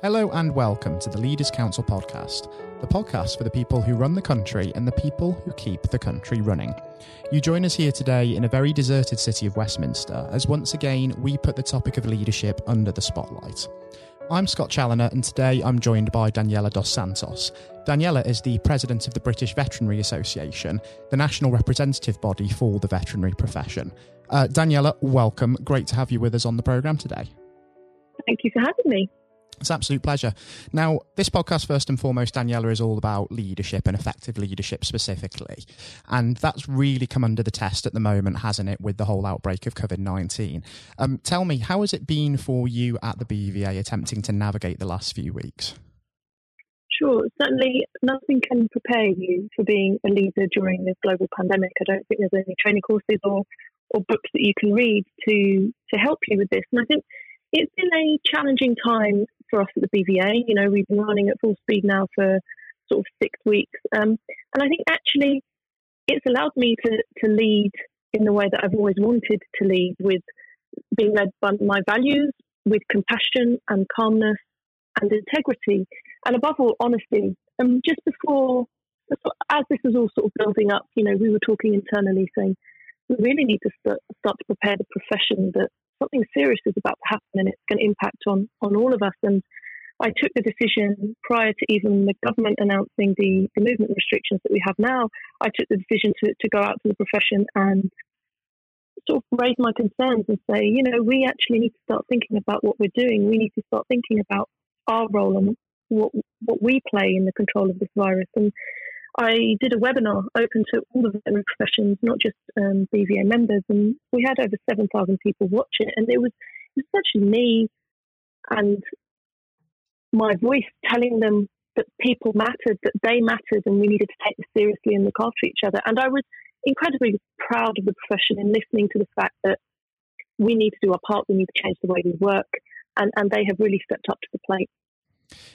Hello and welcome to the Leaders Council podcast, the podcast for the people who run the country and the people who keep the country running. You join us here today in a very deserted city of Westminster, as once again we put the topic of leadership under the spotlight. I'm Scott Chaloner and today I'm joined by Daniella dos Santos. Daniella is the President of the British Veterinary Association, the national representative body for the veterinary profession. Daniella, welcome. Great to have you with us on the programme today. Thank you for having me. It's an absolute pleasure. Now, this podcast, first and foremost, Daniella, is all about leadership and effective leadership specifically. And that's really come under the test at the moment, hasn't it, with the whole outbreak of COVID-19. Tell me, how has it been for you at the BVA attempting to navigate the last few weeks? Sure. Certainly, nothing can prepare you for being a leader during this global pandemic. I don't think there's any training courses or books that you can read to help you with this. And I think it's been a challenging time for us at the BVA. You know, we've been running at full speed now for sort of 6 weeks. And I think actually it's allowed me to lead in the way that I've always wanted to lead, with being led by my values, with compassion and calmness and integrity, and above all, honesty. And just before, as this was all sort of building up, you know, we were talking internally saying, we really need to start to prepare the profession that something serious is about to happen and it's going to impact on all of us. And I took the decision, prior to even the government announcing the movement restrictions that we have now, I took the decision to go out to the profession and sort of raise my concerns and say, you know, we actually need to start thinking about what we're doing. We need to start thinking about our role and what we play in the control of this virus. And I did a webinar open to all the veterinary professions, not just BVA members, and we had over 7,000 people watch it. And it was essentially me and my voice telling them that people mattered, that they mattered, and we needed to take this seriously and look after each other. And I was incredibly proud of the profession in listening to the fact that we need to do our part, we need to change the way we work, and they have really stepped up to the plate.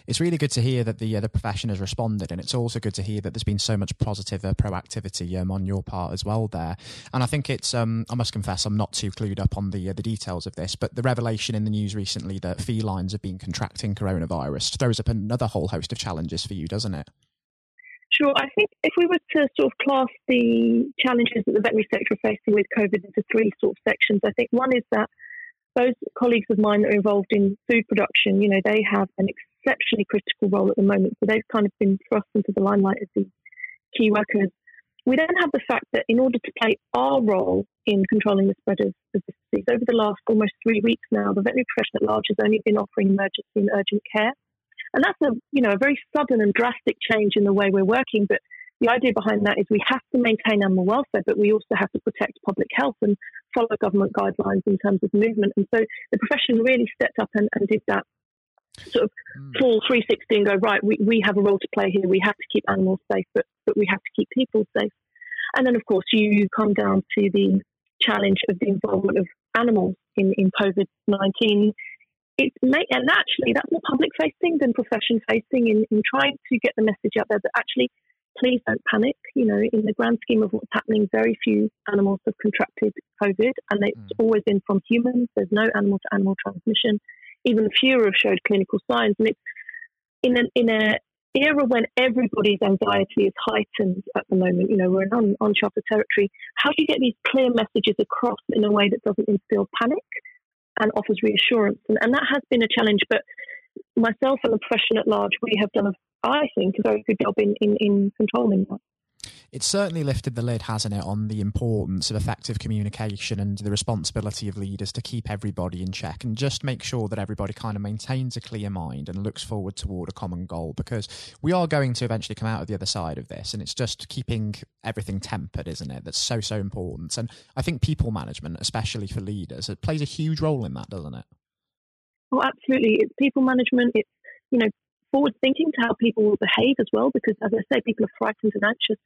It's really good to hear that the profession has responded, and it's also good to hear that there's been so much positive proactivity on your part as well there. And I think it's, I must confess, I'm not too clued up on the details of this, but the revelation in the news recently that felines have been contracting coronavirus throws up another whole host of challenges for you, doesn't it? Sure. I think if we were to sort of class the challenges that the veterinary sector are facing with COVID into three sort of sections, I think one is that those colleagues of mine that are involved in food production, you know, they have an exceptionally critical role at the moment. So they've kind of been thrust into the limelight as these key workers. We then have the fact that in order to play our role in controlling the spread of the disease, over the last almost 3 weeks now, the veterinary profession at large has only been offering emergency and urgent care. And that's a very sudden and drastic change in the way we're working. But the idea behind that is we have to maintain animal welfare, but we also have to protect public health and follow government guidelines in terms of movement. And so the profession really stepped up and did that sort of full 360 and go, right, we have a role to play here. We have to keep animals safe, but we have to keep people safe. And then, of course, you come down to the challenge of the involvement of animals in COVID-19. And actually, that's more public-facing than profession-facing in trying to get the message out there that actually, please don't panic. You know, in the grand scheme of what's happening, very few animals have contracted COVID, and it's always been from humans. There's no animal-to-animal transmission. Even fewer have showed clinical signs. And it's in an era when everybody's anxiety is heightened at the moment. You know, we're in uncharted territory. How do you get these clear messages across in a way that doesn't instill panic and offers reassurance? And that has been a challenge. But myself and the profession at large, we have done, I think, a very good job in controlling that. It's certainly lifted the lid, hasn't it, on the importance of effective communication and the responsibility of leaders to keep everybody in check and just make sure that everybody kind of maintains a clear mind and looks forward toward a common goal, because we are going to eventually come out of the other side of this, and it's just keeping everything tempered, isn't it? That's so, so important. And I think people management, especially for leaders, it plays a huge role in that, doesn't it? Oh, absolutely. It's people management. It's, you know, forward thinking to how people will behave as well, because as I say, people are frightened and anxious.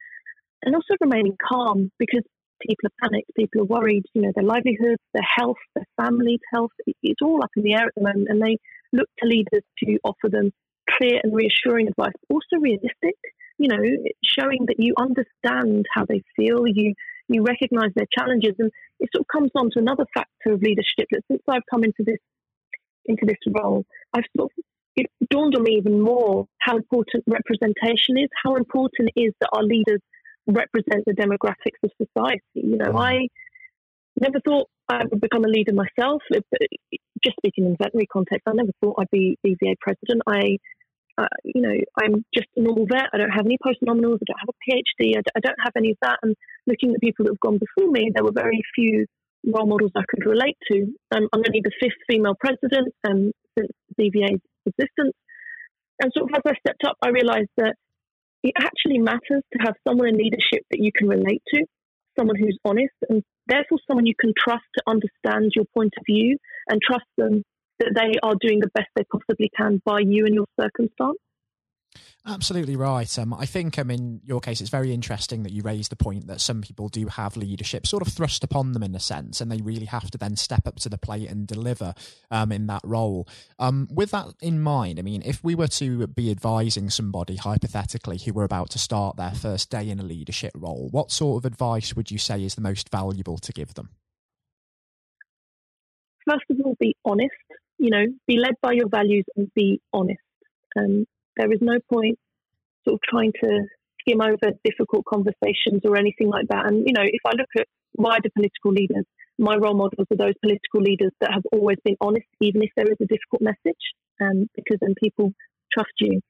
And also remaining calm, because people are panicked, people are worried, you know, their livelihoods, their health, their family's health, it's all up in the air at the moment. And they look to leaders to offer them clear and reassuring advice, also realistic, you know, showing that you understand how they feel, you recognise their challenges. And it sort of comes on to another factor of leadership that since I've come into this role, I've sort of it dawned on me even more how important representation is, how important it is that our leaders represent the demographics of society. You know, wow. I never thought I would become a leader myself. Just speaking in veterinary context, I never thought I'd be BVA president. I'm just a normal vet. I don't have any postnominals. I don't have a PhD. I don't have any of that. And looking at people that have gone before me, there were very few role models I could relate to. I'm only the fifth female president since BVA's existence. And sort of as I stepped up, I realised that it actually matters to have someone in leadership that you can relate to, someone who's honest, and therefore someone you can trust to understand your point of view and trust them that they are doing the best they possibly can by you and your circumstance. Absolutely right. I think in your case, it's very interesting that you raise the point that some people do have leadership sort of thrust upon them in a sense, and they really have to then step up to the plate and deliver in that role. With that in mind, if we were to be advising somebody hypothetically who were about to start their first day in a leadership role, what sort of advice would you say is the most valuable to give them? First of all, be honest. Be led by your values and be honest. There is no point sort of trying to skim over difficult conversations or anything like that. And, if I look at wider political leaders, my role models are those political leaders that have always been honest, even if there is a difficult message, because then people trust you.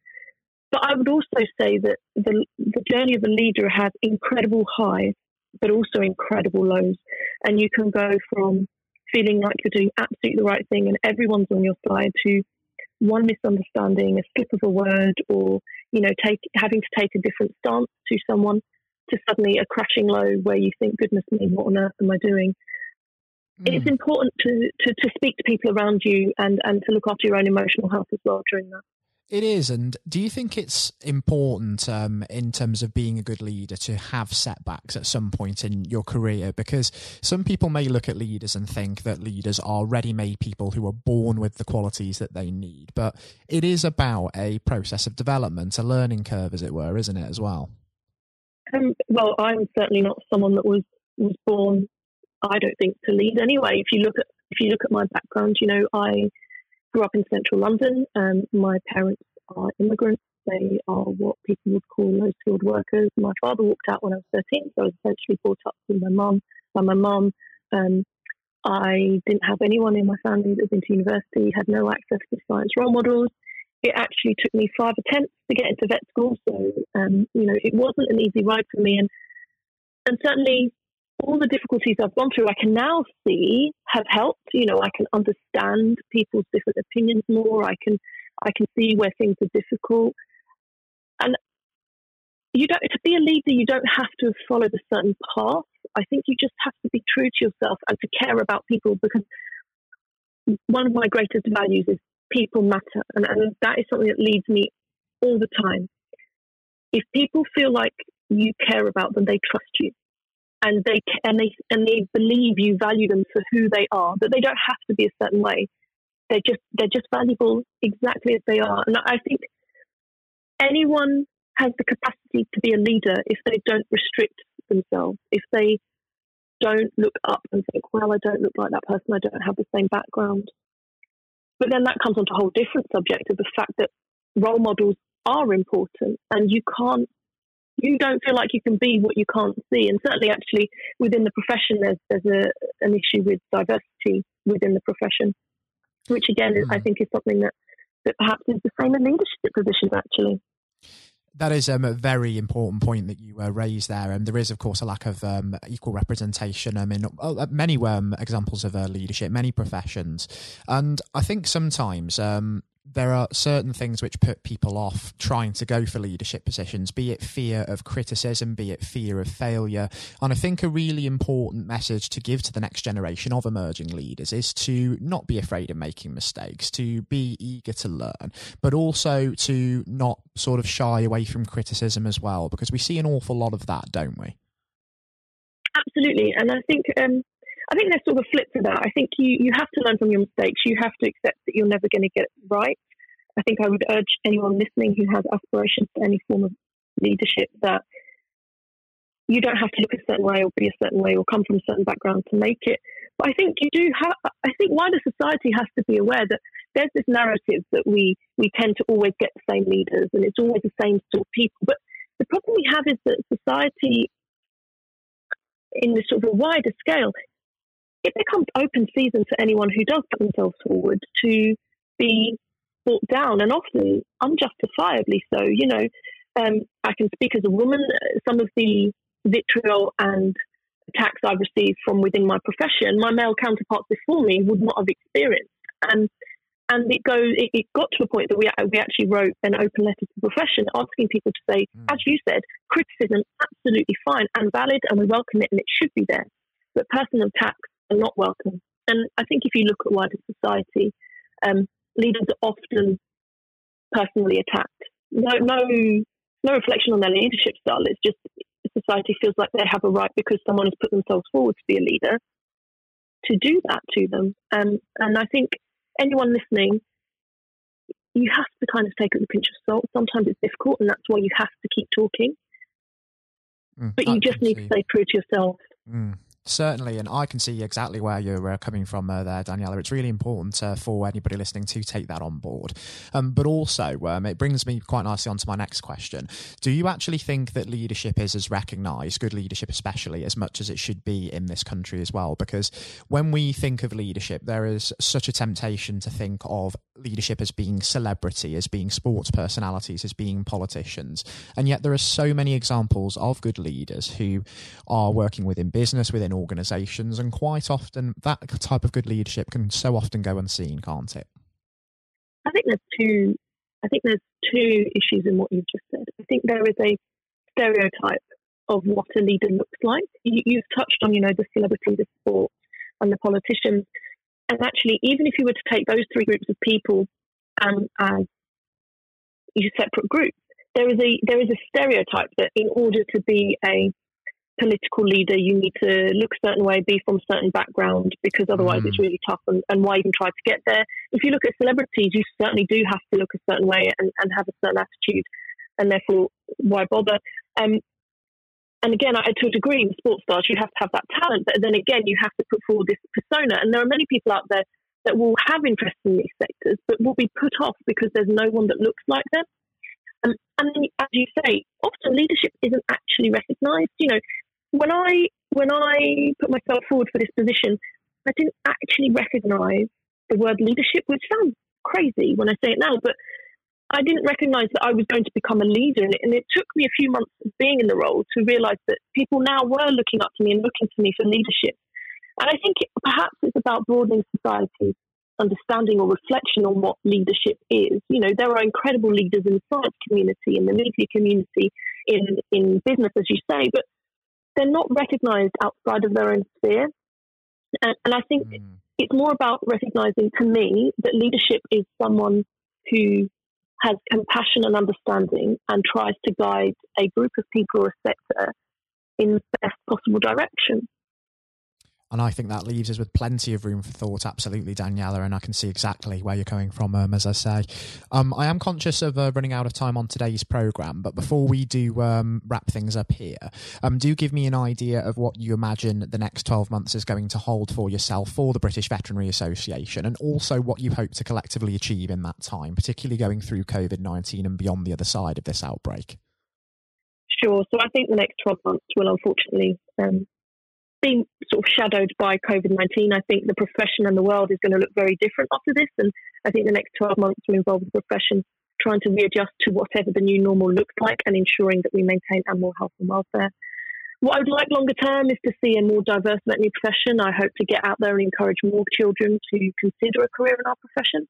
But I would also say that the journey of a leader has incredible highs, but also incredible lows. And you can go from feeling like you're doing absolutely the right thing and everyone's on your side to one misunderstanding, a slip of a word, or having to take a different stance to someone, to suddenly a crashing low where you think, goodness me, what on earth am I doing? It's important to speak to people around you and to look after your own emotional health as well during that. It is. And do you think it's important in terms of being a good leader to have setbacks at some point in your career? Because some people may look at leaders and think that leaders are ready-made people who are born with the qualities that they need. But it is about a process of development, a learning curve, as it were, isn't it, as well? Well, I'm certainly not someone that was born, I don't think, to lead anyway. If you look at my background, I grew up in central London. My parents are immigrants. They are what people would call low skilled workers. My father walked out when I was 13, so I was essentially brought up with my mum. I didn't have anyone in my family that had been to university, had no access to science role models. It actually took me 5 attempts to get into vet school, so it wasn't an easy ride for me. And certainly all the difficulties I've gone through, I can now see have helped. I can understand people's different opinions more. I can see where things are difficult. And to be a leader, you don't have to follow a certain path. I think you just have to be true to yourself and to care about people, because one of my greatest values is people matter. And that is something that leads me all the time. If people feel like you care about them, they trust you. And they believe you value them for who they are, that they don't have to be a certain way. They're just valuable exactly as they are. And I think anyone has the capacity to be a leader if they don't restrict themselves, if they don't look up and think, well, I don't look like that person, I don't have the same background. But then that comes onto a whole different subject of the fact that role models are important, and you don't feel like you can be what you can't see. And certainly, actually, within the profession, there's an issue with diversity within the profession, which, again, I think is something that perhaps is the same in leadership positions, actually. That is a very important point that you raised there. And there is, of course, a lack of equal representation in many examples of leadership, many professions. And I think sometimes there are certain things which put people off trying to go for leadership positions, be it fear of criticism, be it fear of failure. And I think a really important message to give to the next generation of emerging leaders is to not be afraid of making mistakes, to be eager to learn, but also to not sort of shy away from criticism as well, because we see an awful lot of that, don't we? Absolutely. And I think there's sort of a flip to that. I think you have to learn from your mistakes. You have to accept that you're never going to get it right. I think I would urge anyone listening who has aspirations for any form of leadership that you don't have to look a certain way or be a certain way or come from a certain background to make it. But I think wider society has to be aware that there's this narrative that we tend to always get the same leaders and it's always the same sort of people. But the problem we have is that society, in this sort of a wider scale, it becomes open season to anyone who does put themselves forward to be brought down, and often unjustifiably so. You know, I can speak as a woman. Some of the vitriol and attacks I've received from within my profession, my male counterparts before me would not have experienced. And it got to a point that we actually wrote an open letter to the profession asking people to say, as you said, criticism absolutely fine and valid, and we welcome it and it should be there, but personal attacks are not welcome. And I think if you look at wider society, leaders are often personally attacked. No reflection on their leadership style. It's just society feels like they have a right because someone has put themselves forward to be a leader to do that to them. And I think anyone listening, you have to kind of take it with a pinch of salt. Sometimes it's difficult, and that's why you have to keep talking. But you just need to stay true to yourself. Certainly, and I can see exactly where you're coming from there, Daniella. It's really important for anybody listening to take that on board. But also, it brings me quite nicely onto my next question. Do you actually think that leadership is as recognised, good leadership especially, as much as it should be in this country as well? Because when we think of leadership, there is such a temptation to think of leadership as being celebrity, as being sports personalities, as being politicians. And yet there are so many examples of good leaders who are working within business, within organisations, and quite often that type of good leadership can so often go unseen, can't it? I think there's two issues in what you've just said. I think there is a stereotype of what a leader looks like. You've touched on, you know, the celebrity, the sport, and the politicians. And actually, even if you were to take those three groups of people as separate groups, there is a stereotype that in order to be a political leader, you need to look a certain way, be from a certain background, because otherwise it's really tough, and why even try to get there. If you look at celebrities, you certainly do have to look a certain way and have a certain attitude, and therefore why bother? And again, to a degree, in sports stars, you have to have that talent, but then again, you have to put forward this persona. And there are many people out there that will have interest in these sectors, but will be put off because there's no one that looks like them. And as you say, often leadership isn't actually recognised. You know, when I put myself forward for this position, I didn't actually recognise the word leadership, which sounds crazy when I say it now, but I didn't recognise that I was going to become a leader in it. And it took me a few months of being in the role to realise that people now were looking up to me and looking to me for leadership. And I think perhaps it's about broadening society's understanding or reflection on what leadership is. You know, there are incredible leaders in the science community, in the media community, in business, as you say, but they're not recognised outside of their own sphere. And I think it's more about recognising, to me, that leadership is someone who has compassion and understanding and tries to guide a group of people or a sector in the best possible direction. And I think that leaves us with plenty of room for thought, absolutely, Daniella, and I can see exactly where you're coming from, as I say. I am conscious of running out of time on today's programme, but before we do wrap things up here, do give me an idea of what you imagine the next 12 months is going to hold for yourself, for the British Veterinary Association, and also what you hope to collectively achieve in that time, particularly going through COVID-19 and beyond the other side of this outbreak. Sure. So I think the next 12 months will unfortunately being sort of shadowed by COVID-19, I think the profession and the world is going to look very different after this. And I think the next 12 months will involve the profession trying to readjust to whatever the new normal looks like and ensuring that we maintain animal health and welfare. What I would like longer term is to see a more diverse veterinary profession. I hope to get out there and encourage more children to consider a career in our profession.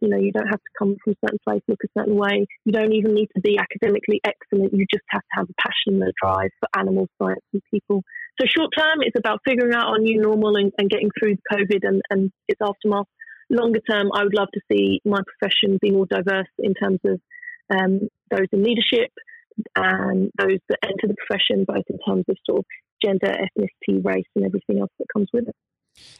You know, you don't have to come from a certain place, look a certain way. You don't even need to be academically excellent. You just have to have a passion and a drive for animal science and people. So short term, it's about figuring out our new normal and getting through COVID and its aftermath. Longer term, I would love to see my profession be more diverse in terms of those in leadership and those that enter the profession, both in terms of sort of gender, ethnicity, race, and everything else that comes with it.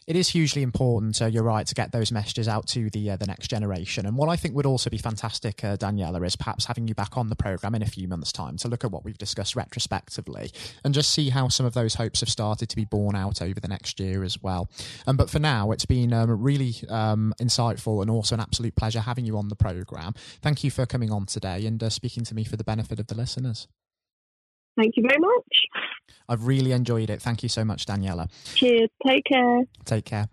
It is hugely important, you're right, to get those messages out to the next generation. And what I think would also be fantastic, Daniela, is perhaps having you back on the programme in a few months' time to look at what we've discussed retrospectively and just see how some of those hopes have started to be borne out over the next year as well. But for now, it's been really insightful and also an absolute pleasure having you on the programme. Thank you for coming on today and speaking to me for the benefit of the listeners. Thank you very much. I've really enjoyed it. Thank you so much, Daniela. Cheers. Take care. Take care.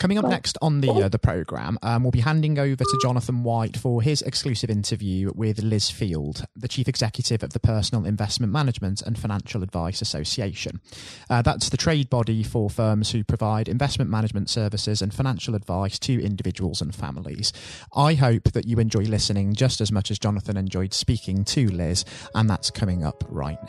Coming up next on the programme, we'll be handing over to Jonathan White for his exclusive interview with Liz Field, the Chief Executive of the Personal Investment Management and Financial Advice Association. That's the trade body for firms who provide investment management services and financial advice to individuals and families. I hope that you enjoy listening just as much as Jonathan enjoyed speaking to Liz, and that's coming up right now.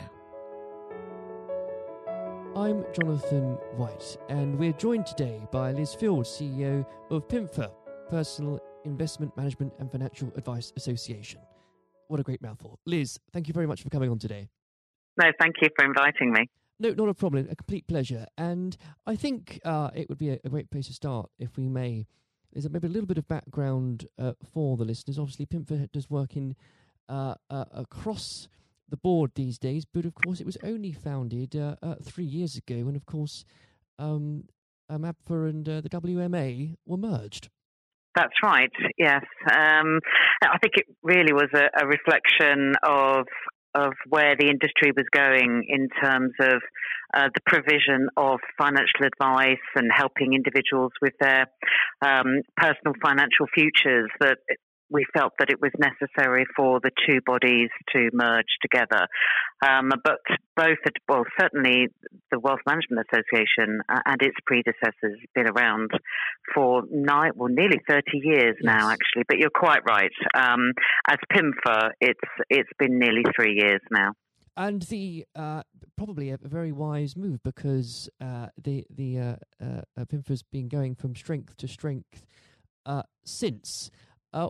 I'm Jonathan White, and we're joined today by Liz Field, CEO of PIMFA, Personal Investment Management and Financial Advice Association. What a great mouthful. Liz, thank you very much for coming on today. No, thank you for inviting me. No, not a problem. A complete pleasure. And I think it would be a great place to start, if we may. There's maybe a little bit of background for the listeners. Obviously, PIMFA does work in across the board these days, but of course it was only founded 3 years ago, and of course APFA and the WMA were merged. That's right, yes. I think it really was a reflection of where the industry was going in terms of the provision of financial advice and helping individuals with their personal financial futures, that we felt that it was necessary for the two bodies to merge together. But both, well, certainly the Wealth Management Association and its predecessors have been around for nearly 30 years now, actually. But you're quite right. As PIMFA, it's been nearly 3 years now. And the probably a very wise move, because the PIMFA's been going from strength to strength since.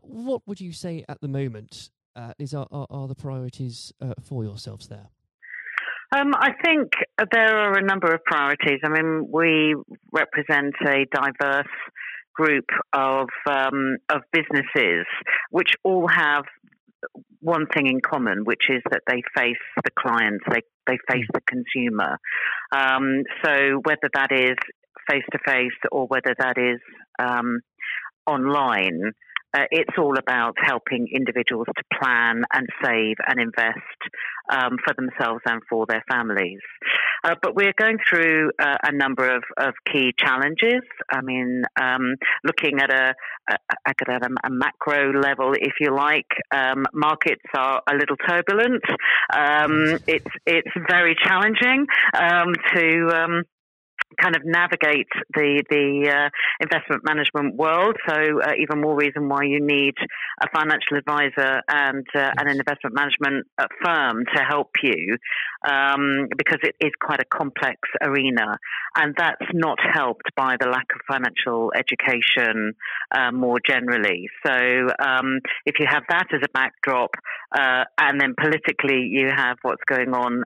What would you say at the moment are the priorities for yourselves there? I think there are a number of priorities. I mean, we represent a diverse group of businesses, which all have one thing in common, which is that they face the clients, they face the consumer. So whether that is face-to-face or whether that is online, it's all about helping individuals to plan and save and invest for themselves and for their families. But we're going through a number of key challenges. I mean, looking at a macro level, if you like, markets are a little turbulent. It's very challenging to kind of navigate the investment management world. So even more reason why you need a financial advisor and an investment management firm to help you, because it is quite a complex arena. And that's not helped by the lack of financial education more generally. So if you have that as a backdrop, and then politically you have what's going on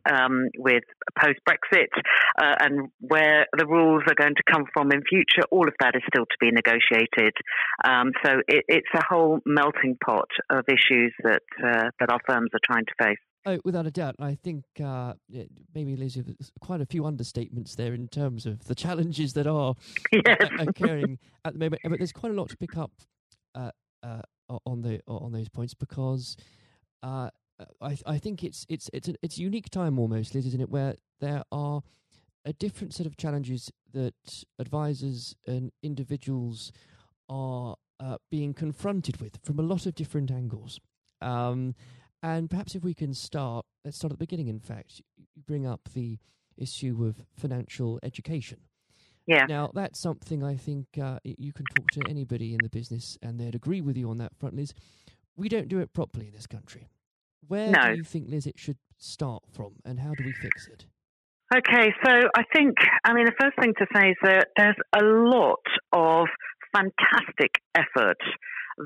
with post-Brexit and where the rules are going to come from in future, all of that is still to be negotiated. So it's a whole melting pot of issues that our firms are trying to face. Oh, without a doubt. I think maybe, Liz, quite a few understatements there in terms of the challenges that are occurring at the moment. But there's quite a lot to pick up on those points, because I think it's a unique time almost, Liz, isn't it, where there are a different set of challenges that advisors and individuals are being confronted with from a lot of different angles. And perhaps if we can start, let's start at the beginning, in fact. You bring up the issue of financial education. Yeah. Now, that's something I think you can talk to anybody in the business and they'd agree with you on that front, Liz. We don't do it properly in this country. Where do you think, Liz, it should start from, and how do we fix it? Okay, so I mean, the first thing to say is that there's a lot of fantastic effort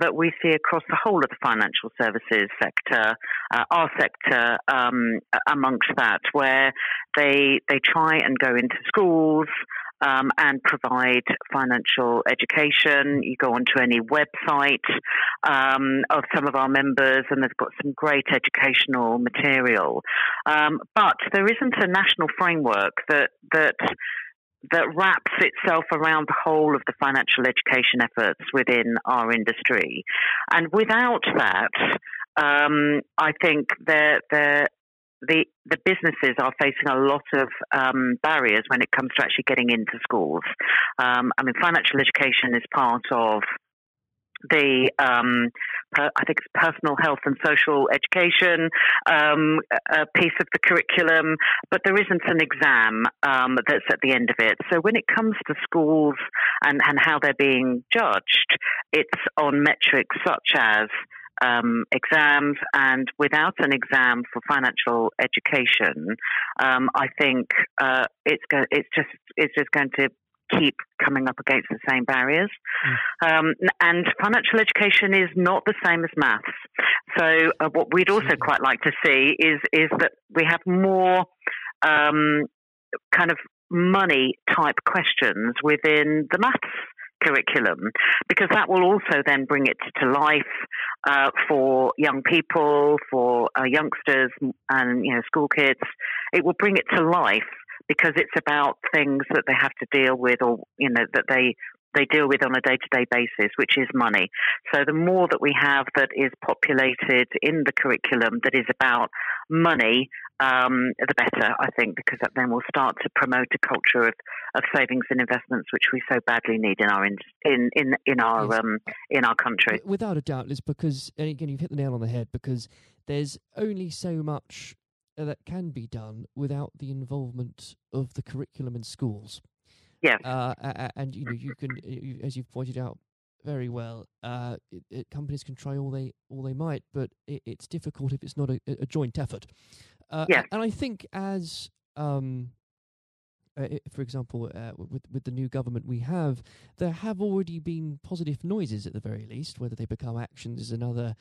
that we see across the whole of the financial services sector, our sector amongst that, where they try and go into schools and provide financial education. You go onto any website of some of our members, and they've got some great educational material. But there isn't a national framework that wraps itself around the whole of the financial education efforts within our industry. And without that, I think the businesses are facing a lot of barriers when it comes to actually getting into schools. I mean, financial education is part of the I think it's personal health and social education a piece of the curriculum, but there isn't an exam that's at the end of it. So when it comes to schools and how they're being judged, it's on metrics such as exams, and without an exam for financial education, I think it's just going to keep coming up against the same barriers. And financial education is not the same as maths. So what we'd also quite like to see is that we have more kind of money type questions within the maths curriculum, because that will also then bring it to life for young people, for youngsters and, you know, school kids. It will bring it to life because it's about things that they have to deal with, or, you know, that they deal with on a day-to-day basis, which is money. So the more that we have that is populated in the curriculum that is about money, the better, I think, because that then will start to promote a culture of savings and investments, which we so badly need in our country. Without a doubt, Liz, because, and again, you've hit the nail on the head, because there's only so much that can be done without the involvement of the curriculum in schools. Yeah, and you know, you can, as you've pointed out very well, companies can try all they might, but it's difficult if it's not a joint effort. And I think, as for example, with the new government we have, there have already been positive noises at the very least. Whether they become actions is another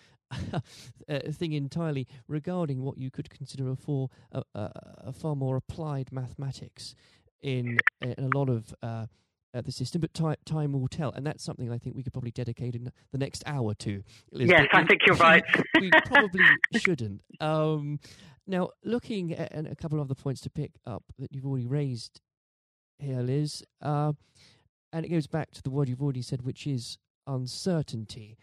thing entirely, regarding what you could consider a far more applied mathematics in a lot of the system, but time will tell, and that's something I think we could probably dedicate in the next hour to. Liz. Yes, I think you're right. We probably shouldn't. Now, looking at a couple of other points to pick up that you've already raised here, Liz, and it goes back to the word you've already said, which is uncertainty.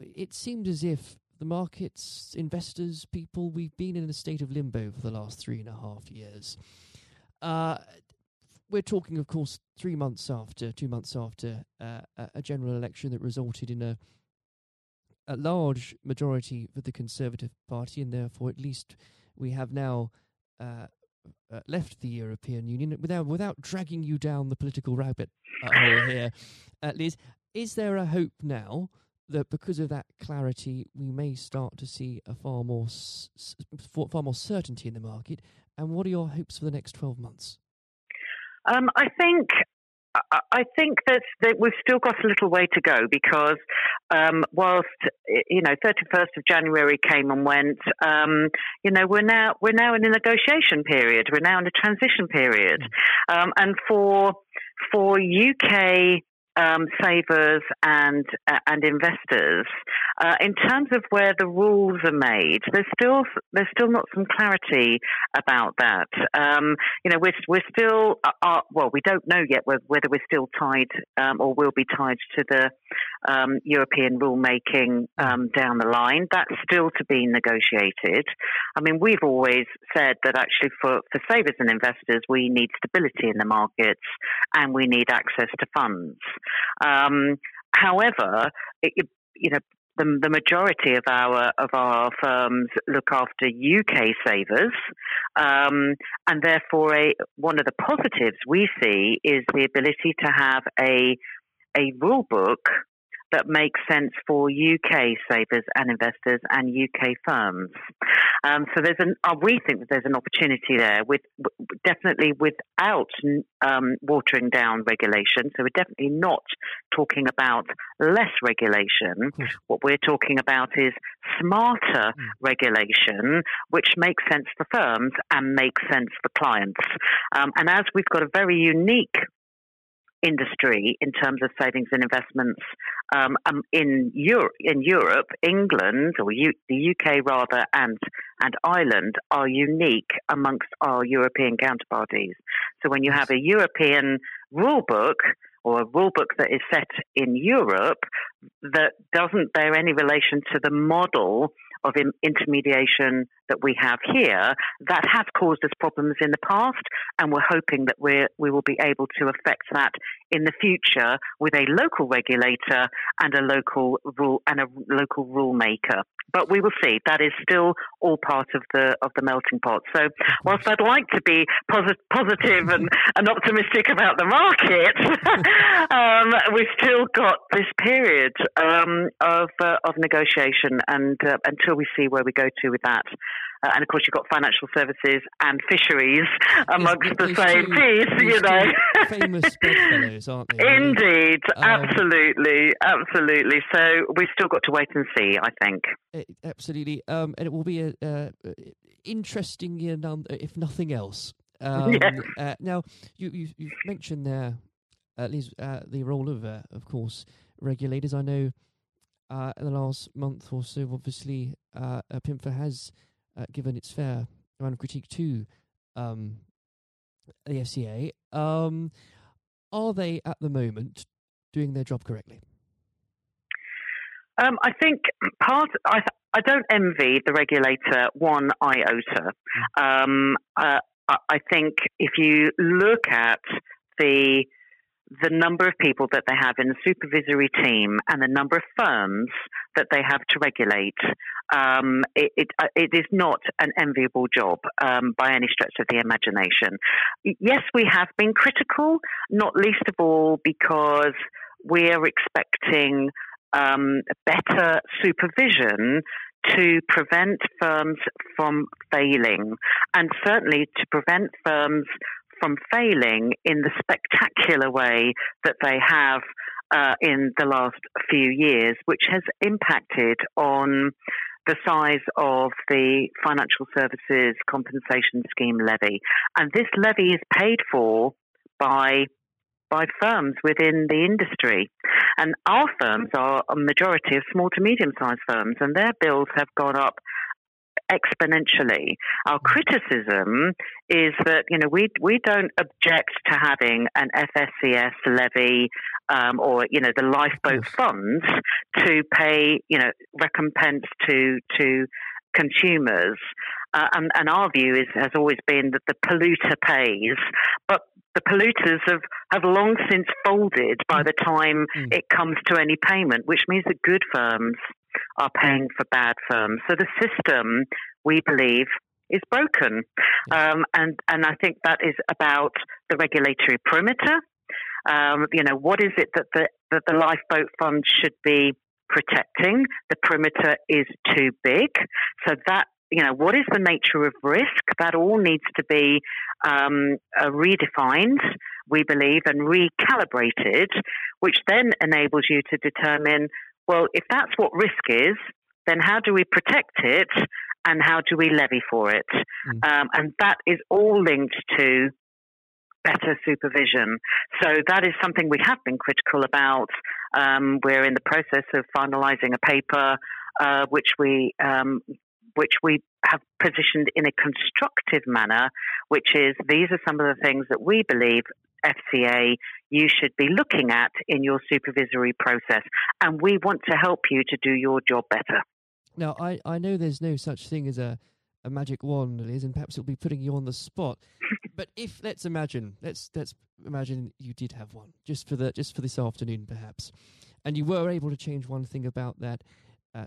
It seemed as if the markets, investors, people, we've been in a state of limbo for the last 3.5 years. We're talking, of course, 3 months after, 2 months after a general election that resulted in a large majority for the Conservative Party, and therefore at least we have now left the European Union without dragging you down the political rabbit hole here. Liz, is there a hope now that because of that clarity we may start to see a far more certainty in the market? And what are your hopes for the next 12 months? I think that we've still got a little way to go, because whilst, you know, 31st of January came and went, you know, we're now in a negotiation period. We're now in a transition period, and for UK savers and investors, in terms of where the rules are made, there's still not some clarity about that. You know, we're still we don't know yet whether we're still tied or will be tied to the European rulemaking down the line. That's still to be negotiated. I mean, we've always said that actually for savers and investors, we need stability in the markets and we need access to funds. However, you know, the majority of our firms look after UK savers, and therefore one of the positives we see is the ability to have a rule book that make sense for UK savers and investors and UK firms. So there's we think that there's an opportunity there, with definitely without watering down regulation. So we're definitely not talking about less regulation. Yes. What we're talking about is smarter regulation, which makes sense for firms and makes sense for clients. And as we've got a very unique industry in terms of savings and investments in Europe, England, or the UK rather, and Ireland are unique amongst our European counterparties. So when you have a European rule book, or a rule book that is set in Europe that doesn't bear any relation to the model of intermediation that we have here, that has caused us problems in the past, and we're hoping that we will be able to affect that in the future with a local regulator and a local rule maker. But we will see. That is still all part of the melting pot. So whilst I'd like to be positive and optimistic about the market, we've still got this period of negotiation, and until we see where we go to with that. And of course, you've got financial services and fisheries amongst the same piece, you know. Famous bedfellows, aren't they? Indeed, absolutely. So we've still got to wait and see, I think. Absolutely. And it will be an interesting year, if nothing else. Yes. Now, you've mentioned there, Liz, the role of course, regulators. I know in the last month or so, obviously, PIMFA has given its fair amount of critique to the FCA, are they at the moment doing their job correctly? I think I don't envy the regulator one iota. I think if you look at the number of people that they have in the supervisory team and the number of firms that they have to regulate, it is not an enviable job by any stretch of the imagination. Yes, we have been critical, not least of all because we are expecting better supervision to prevent firms from failing, and certainly to prevent firms from failing in the spectacular way that they have in the last few years, which has impacted on the size of the Financial Services Compensation Scheme levy. And this levy is paid for by firms within the industry. And our firms are a majority of small to medium-sized firms, and their bills have gone up exponentially. Our criticism is that, you know, we don't object to having an FSCS levy or, you know, the lifeboat funds to pay, you know, recompense to consumers. And our view has always been that the polluter pays, but the polluters have long since folded by the time it comes to any payment, which means that good firms are paying for bad firms. So the system, we believe, is broken. And I think that is about the regulatory perimeter. You know, what is it that the lifeboat fund should be protecting? The perimeter is too big. So that, you know, what is the nature of risk? That all needs to be redefined, we believe, and recalibrated, which then enables you to determine, well, if that's what risk is, then how do we protect it and how do we levy for it? And that is all linked to better supervision. So that is something we have been critical about. We're in the process of finalising a paper which we have positioned in a constructive manner, which is these are some of the things that we believe FCA you should be looking at in your supervisory process, and we want to help you to do your job better. Now, I know there's no such thing as a magic wand, Liz, and perhaps it'll be putting you on the spot. But if let's imagine you did have one just for this afternoon, perhaps, and you were able to change one thing about that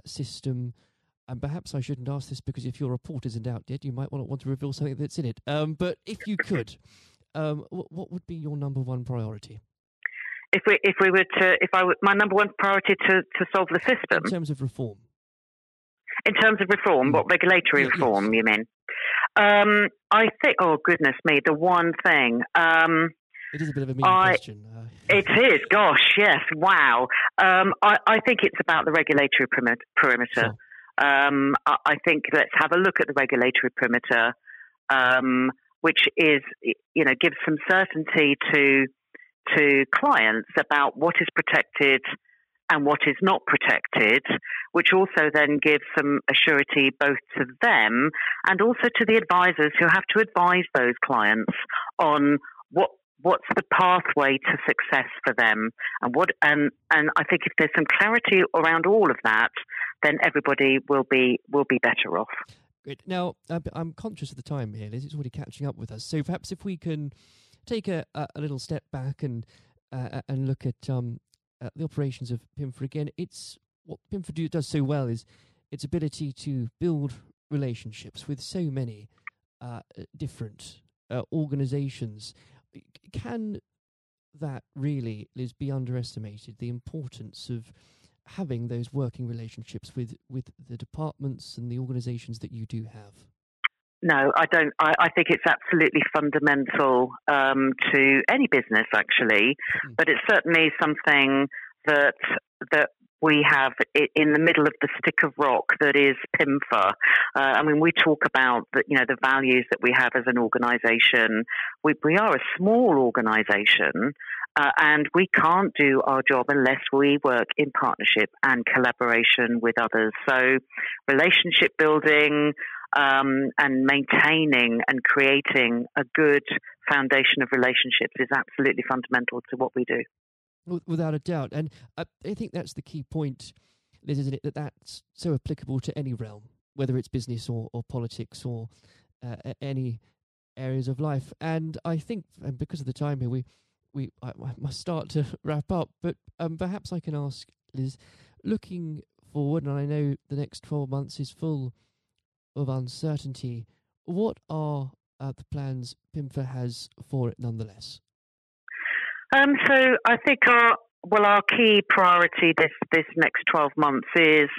system. And perhaps I shouldn't ask this because if your report isn't out yet, you might want to reveal something that's in it. But if you could. What would be your number one priority? my number one priority to solve the system. In terms of reform? In terms of reform, what regulatory reform, you mean? I think, oh goodness me, the one thing. It is a bit of a mean question. It is, gosh, yes, wow. I think it's about the regulatory perimeter. Sure. I think let's have a look at the regulatory perimeter, which is, gives some certainty to clients about what is protected and what is not protected, which also then gives some assurity both to them and also to the advisors who have to advise those clients on what's the pathway to success for them. And I think if there's some clarity around all of that, then everybody will be better off. Great. Now, I'm conscious of the time here, Liz. It's already catching up with us. So perhaps if we can take a little step back and look at the operations of PIMFA again. It's what PIMFA does so well is its ability to build relationships with so many different organisations. Can that really, Liz, be underestimated? The importance of having those working relationships with the departments and the organisations that you do have. No, I don't. I think it's absolutely fundamental to any business, actually. But it's certainly something that we have in the middle of the stick of rock that is PIMFA. I mean, we talk about the values that we have as an organisation. We are a small organisation, and we can't do our job unless we work in partnership and collaboration with others. So, relationship building. And maintaining and creating a good foundation of relationships is absolutely fundamental to what we do. Without a doubt. And I think that's the key point, Liz, isn't it, that that's so applicable to any realm, whether it's business or politics or any areas of life. And I think, and because of the time here, I must start to wrap up, but perhaps I can ask Liz, looking forward, and I know the next 12 months is full of uncertainty, what are the plans PIMFA has for it nonetheless? So I think our key priority this next 12 months is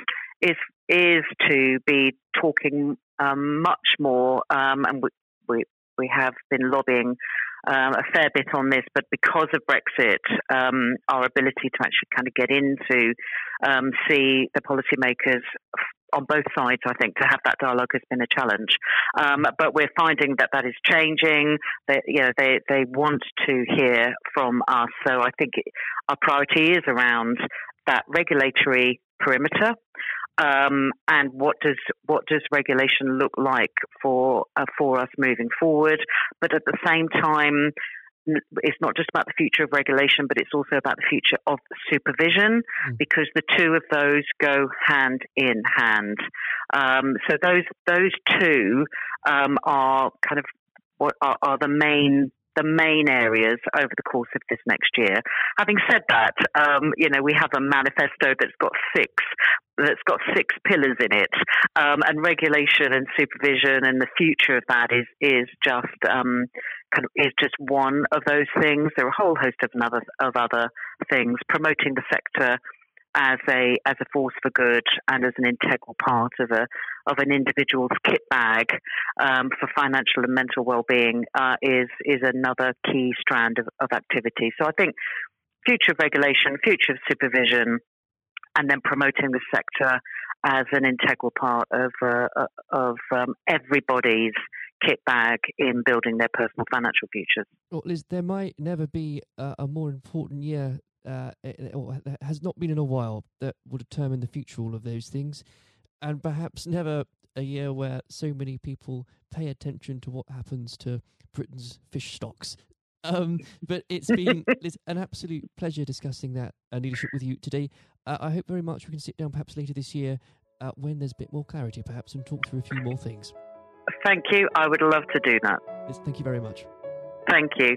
to be talking much more, and we have been lobbying a fair bit on this, but because of Brexit, our ability to actually kind of get into see the policymakers on both sides, I think, to have that dialogue has been a challenge. But we're finding that is changing. They want to hear from us. So I think our priority is around that regulatory perimeter. And what does regulation look like for us moving forward? But at the same time, it's not just about the future of regulation, but it's also about the future of supervision, because the two of those go hand in hand. So those two are kind of what are the main areas over the course of this next year. Having said that, we have a manifesto that's got six pillars in it, and regulation and supervision and the future of that is just one of those things. There are a whole host of other things. Promoting the sector as a force for good and as an integral part of an individual's kit bag for financial and mental well-being is another key strand of activity. So I think future of regulation, future of supervision, and then promoting the sector as an integral part of everybody's kit bag in building their personal financial futures. Well, Liz, there might never be a more important year, or has not been in a while, that will determine the future, all of those things, and perhaps never a year where so many people pay attention to what happens to Britain's fish stocks. But it's been Liz, an absolute pleasure discussing that leadership with you today. I hope very much we can sit down perhaps later this year when there's a bit more clarity perhaps and talk through a few more things. Thank you. I would love to do that. Liz, thank you very much. Thank you.